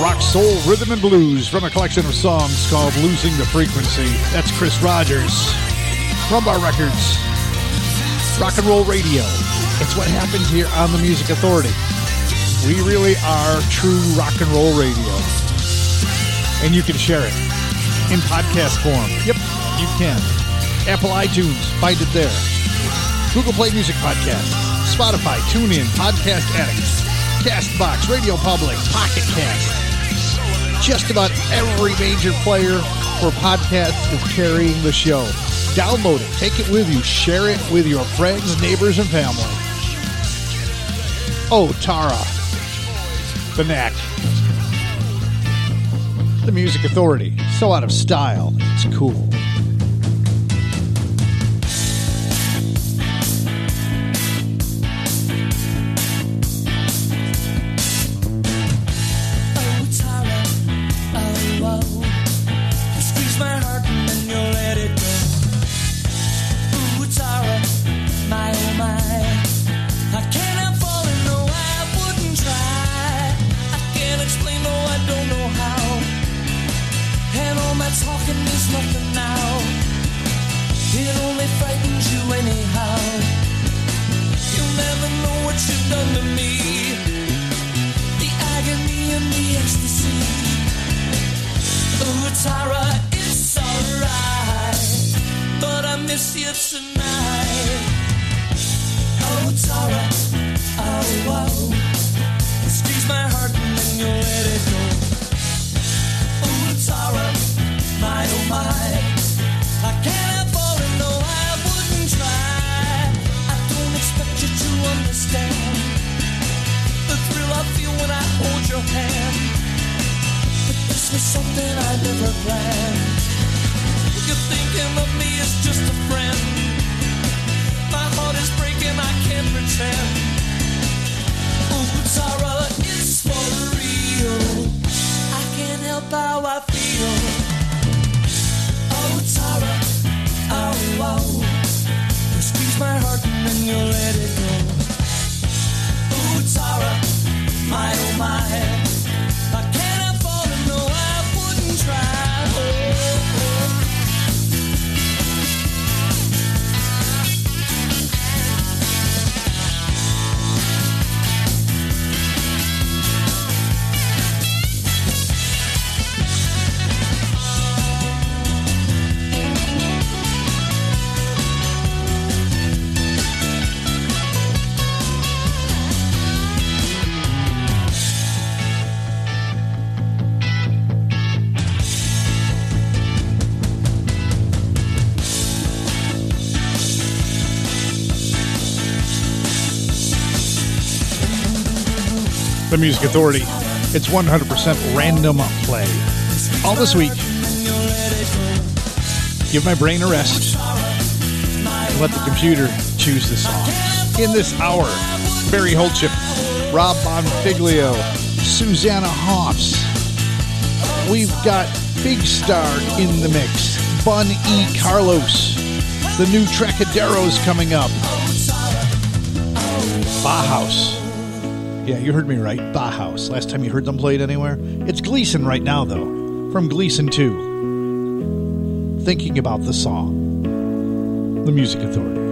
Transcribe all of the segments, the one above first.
Rock, soul, rhythm, and blues from a collection of songs called Losing the Frequency. That's Chris Rogers. Rumbar Records. Rock and Roll Radio. It's what happens here on The Music Authority. We really are true rock and roll radio. And you can share it in podcast form. Yep, you can. Apple iTunes, find it there. Google Play Music Podcast. Spotify, TuneIn, Podcast Addict. Castbox, Radio Public, Pocket Cast. Just about every major player for podcasts is carrying the show. Download it, take it with you, share it with your friends, neighbors, and family. Oh, Tara. The Knack. The Music Authority. So out of style. It's cool. Tara, it's alright, but I I miss you tonight. Oh, it's alright. Oh, wow. Squeeze my heart and then you'll let it go. Oh, it's alright. My, oh, my. I can't afford it, no, I wouldn't try. I don't expect you to understand the thrill I feel when I hold your hand. But this was something I never planned. You're thinking of me as just a friend. My heart is breaking, I can't pretend. Oh, Tara, it's for real. I can't help how I feel. Oh, Tara, oh, oh. You squeeze my heart and then you let it go. Oh, Tara, my, oh, my. I can't afford it, no, I wouldn't try. Oh, oh. The Music Authority. It's 100% random play. All this week, give my brain a rest. Let the computer choose the song. In this hour, Barry Holchip, Rob Bonfiglio, Susanna Hoffs. We've got Big Star in the mix. Bun E. Carlos. The new Tracadero's coming up. Bauhaus. Yeah, you heard me right. Bauhaus. Last time you heard them played anywhere. It's Gleason right now, though. From Gleason 2. Thinking about the song. The Music Authority.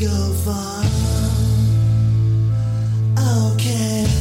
Go far, okay.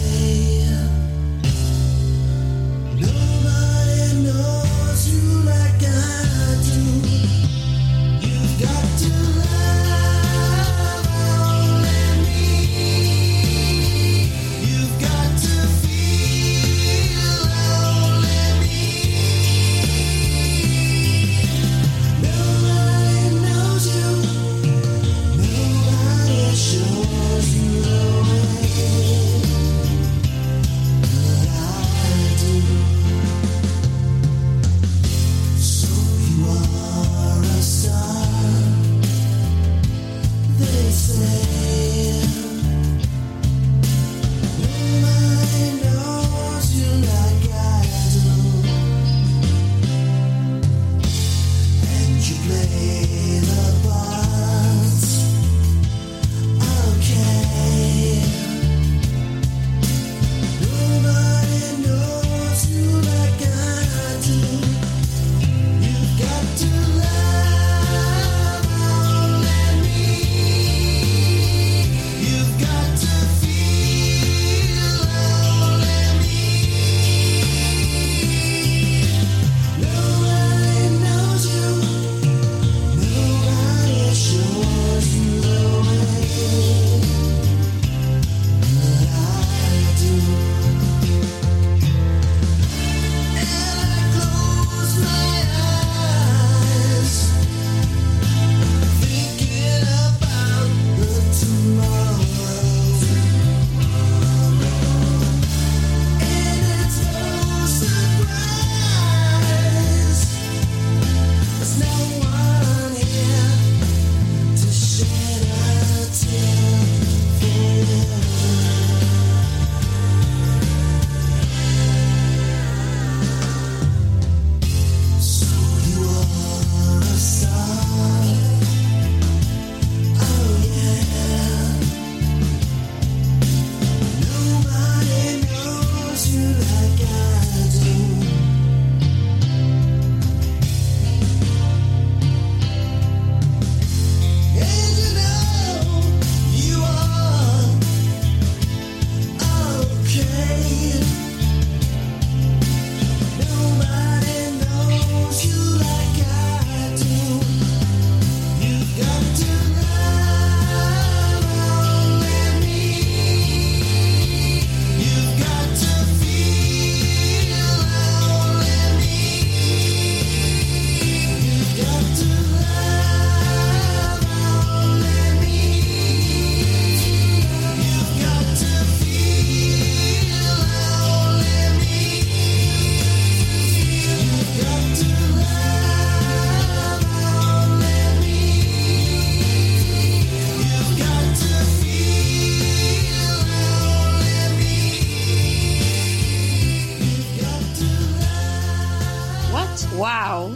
Wow.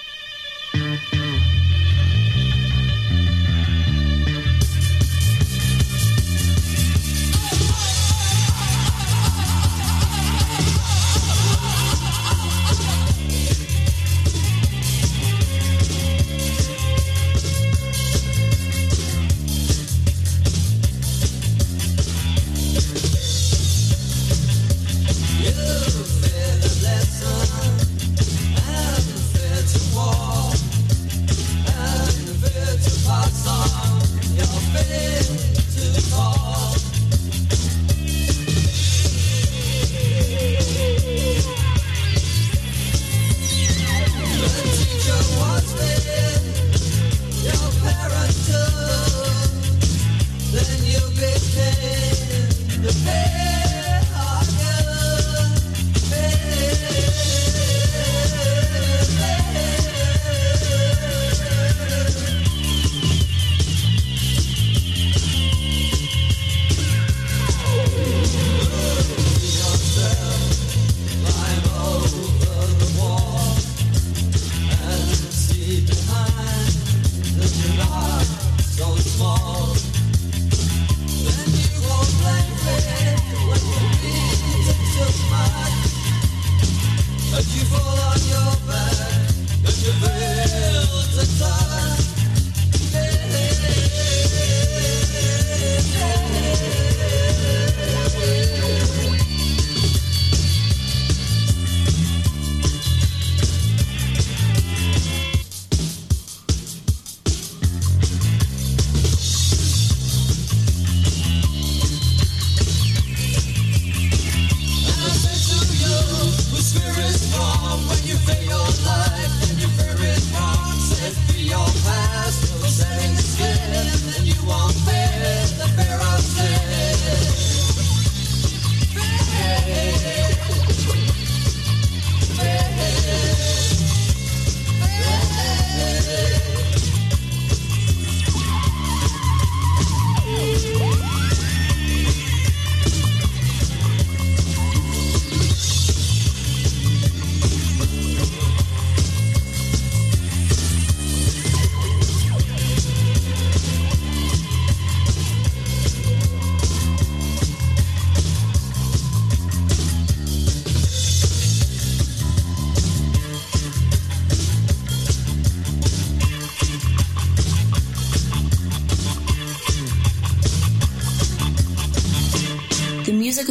Music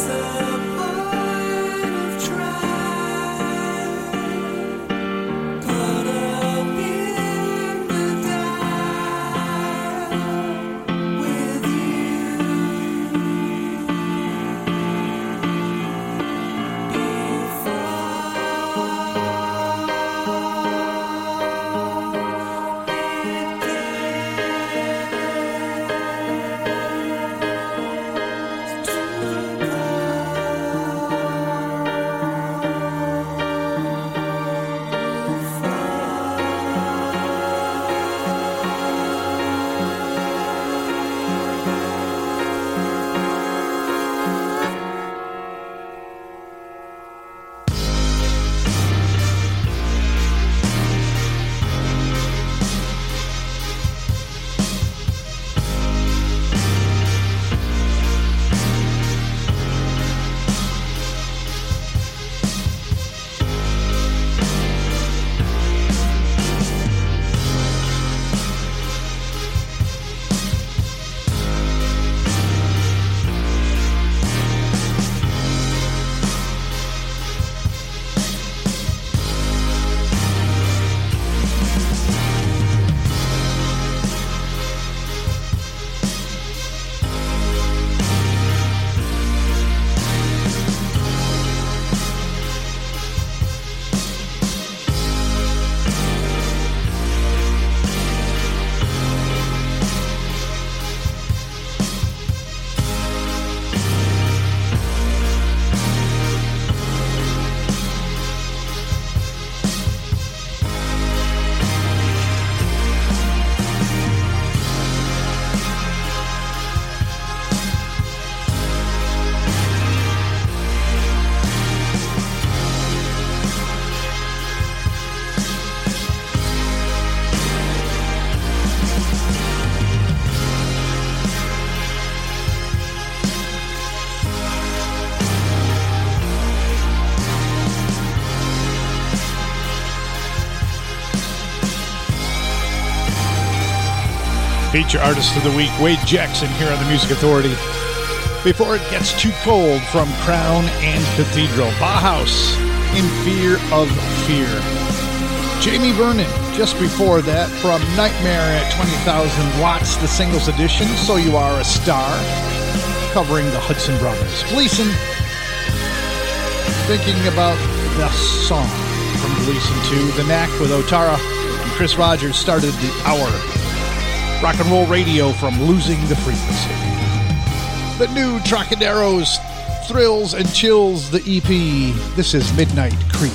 So feature artist of the week, Wade Jackson, here on the Music Authority. Before It Gets Too Cold from Crown and Cathedral. Bauhaus, In Fear of Fear. Jamie Vernon, just before that, from Nightmare at 20,000 Watts, the singles edition, So You Are a Star, covering the Hudson Brothers. Gleason, thinking about the song from Gleason 2. The Knack with Otara and Chris Rogers started the hour. Rock and Roll Radio from Losing the Frequency. The new Tracadero's Thrills and Chills, the EP. This is Midnight Creep.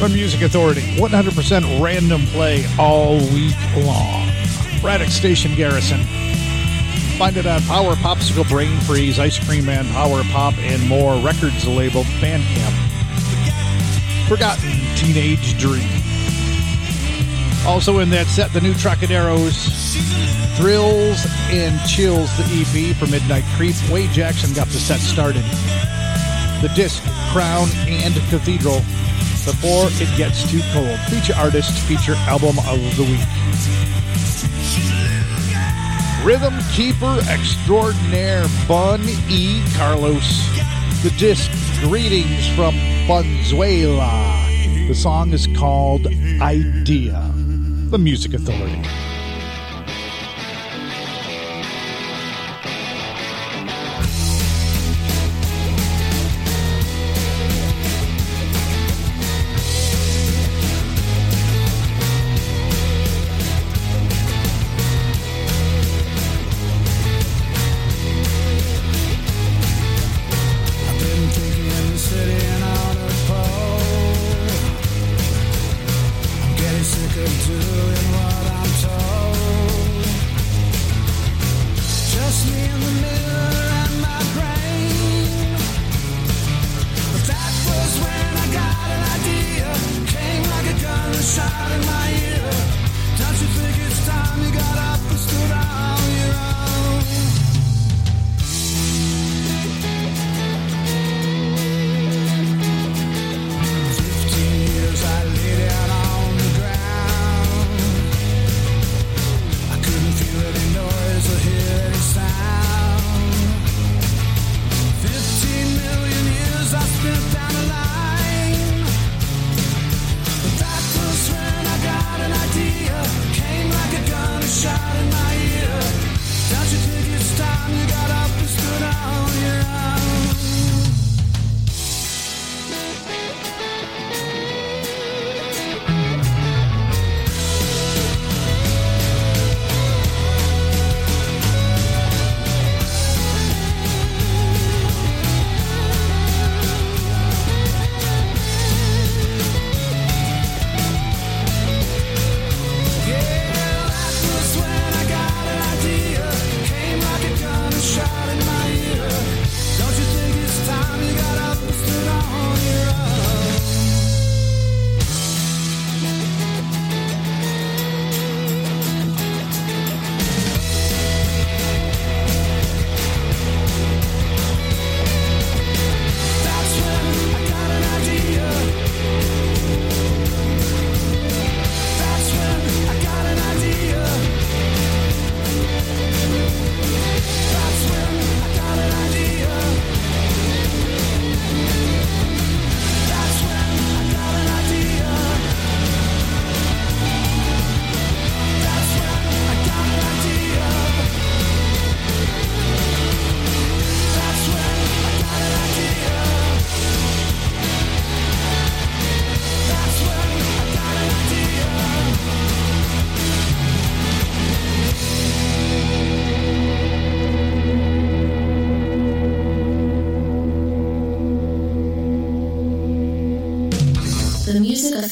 from Music Authority. 100% random play all week long. Braddock Station Garrison. Find it on Power Popsicle, Brain Freeze, Ice Cream Man, Power Pop, and more. Records label Bandcamp. Forgotten Teenage Dream. Also in that set, the new Tracadero's Thrills and Chills, the EP for Midnight Creep. Wade Jackson got the set started. The disc, Crown and Cathedral, Before It Gets Too Cold. Feature artist, feature album of the week. Rhythm keeper extraordinaire, Bun E. Carlos. The disc, Greetings from Bunzuela. The song is called Idea. The Music Authority.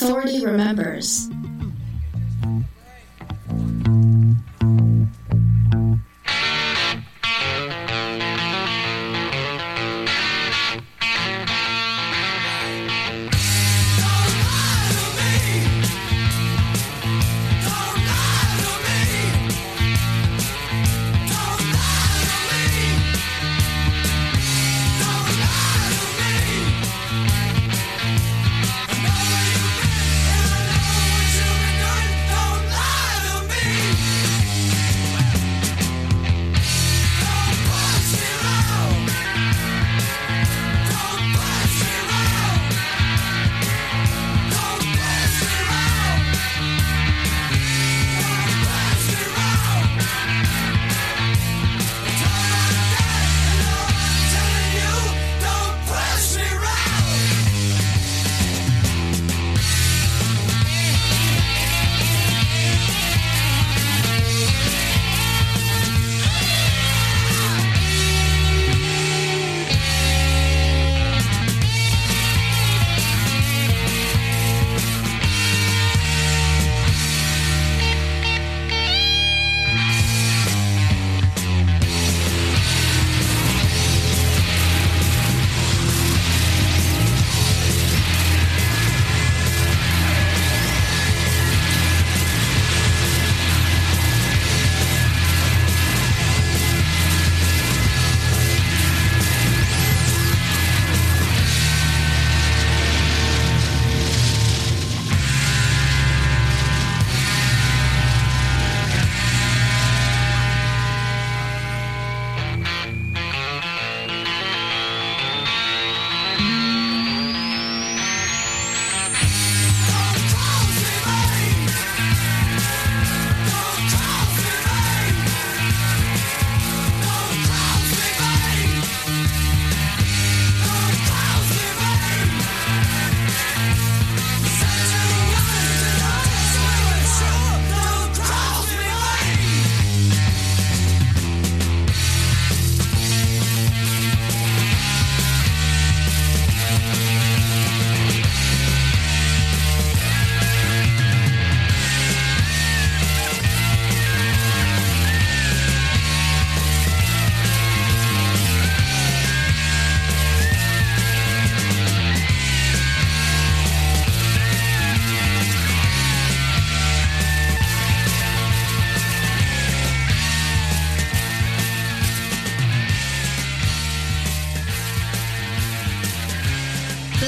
Authority remembers.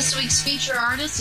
This week's feature artist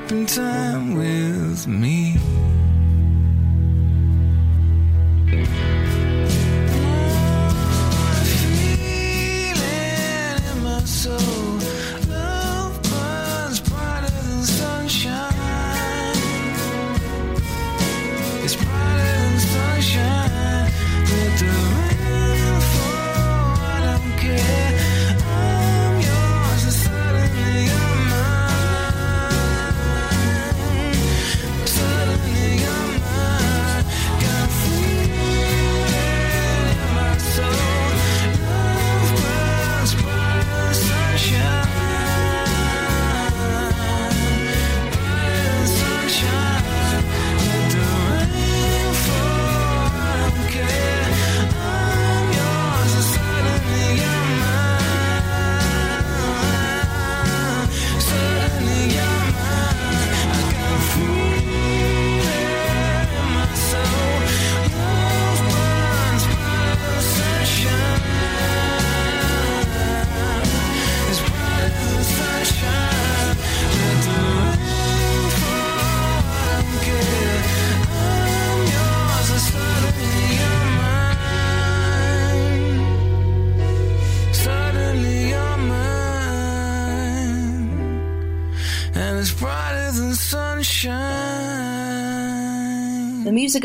keeping time with me. The Music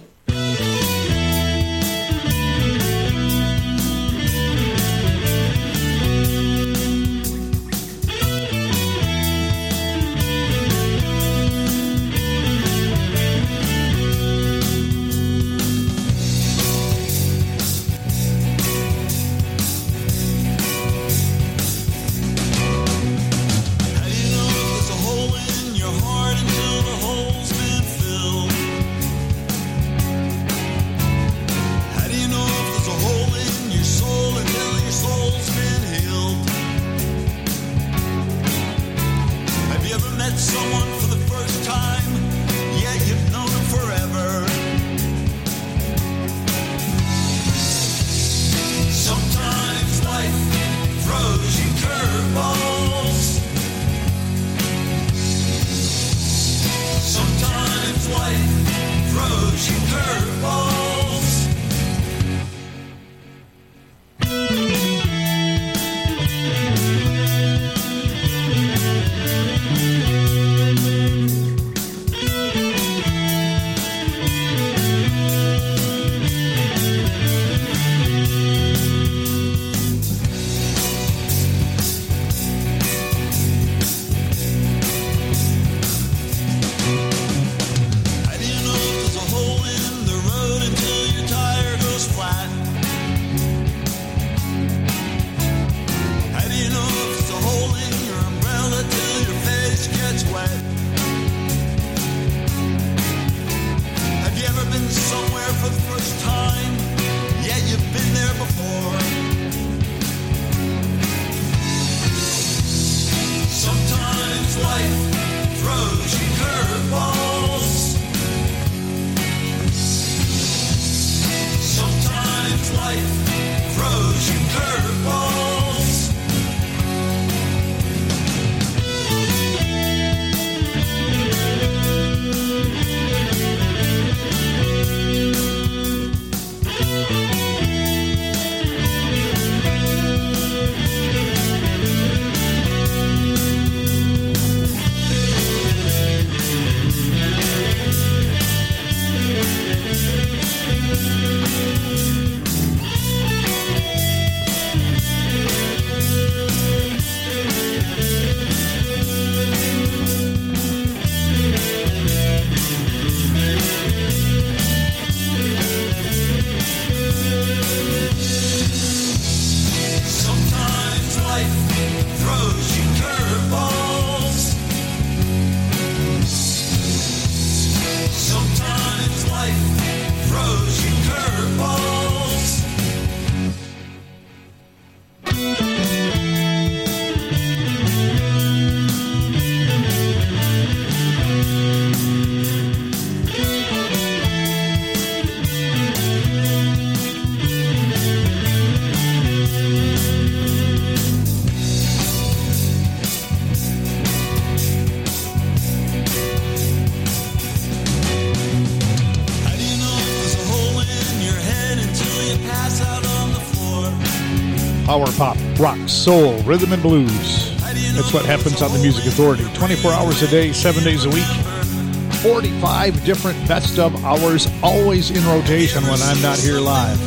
Power pop, rock, soul, rhythm, and blues. That's what happens on the Music Authority. 24 hours a day, 7 days a week. 45 different best of hours, always in rotation when I'm not here live.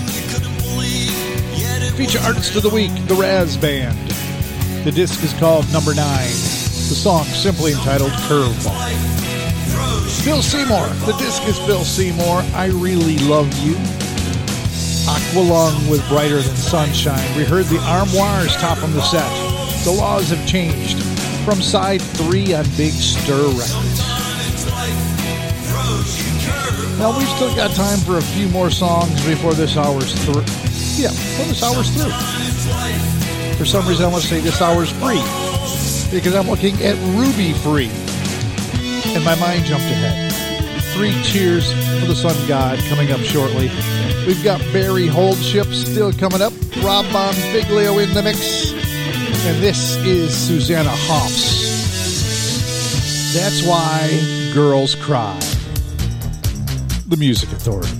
Feature artist of the week, The Raz Band. The disc is called Number 9. The song simply entitled Curveball. Bill Seymour. The disc is Bill Seymour, I Really Love You. Aqualung with Brighter Than Sunshine. We heard the Armoires top on the set. The Laws Have Changed from side 3 on Big Stir Records. Now we've still got time for a few more songs before this hour's through. Yeah, before this hour's through. For some reason I want to say this hour's free because I'm looking at Ruby Free and my mind jumped ahead. 3 Cheers for the Sun God coming up shortly. We've got Barry Holchip still coming up. Rob Bonfiglio in the mix. And this is Susanna Hoffs. That's Why Girls Cry. The Music Authority.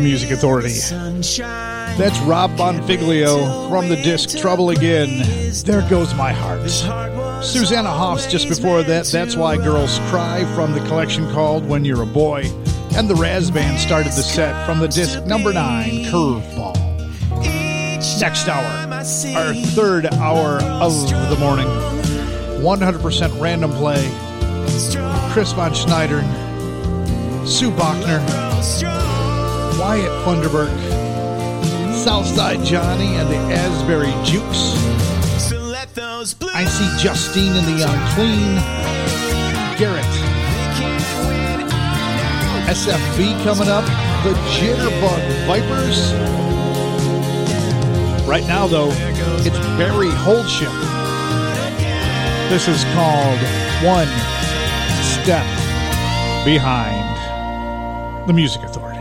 Music Authority. That's Rob Bonfiglio from the disc Trouble Again. There Goes My Heart. Susanna Hoffs just before that. That's Why Girls Cry from the collection called When You're a Boy. And the Raz Band started the set from the disc number 9, Curveball. Next hour, our third hour of the morning. 100% random play. Chris von Schneider, Sue Bachner, Wyatt Funderburk, Southside Johnny, and the Asbury Jukes. I see Justine and the Unclean, Garrett, SFB coming up, the Jitterbug Vipers. Right now, though, it's Barry Holchip. This is called One Step behind the Music Authority.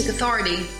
Authority.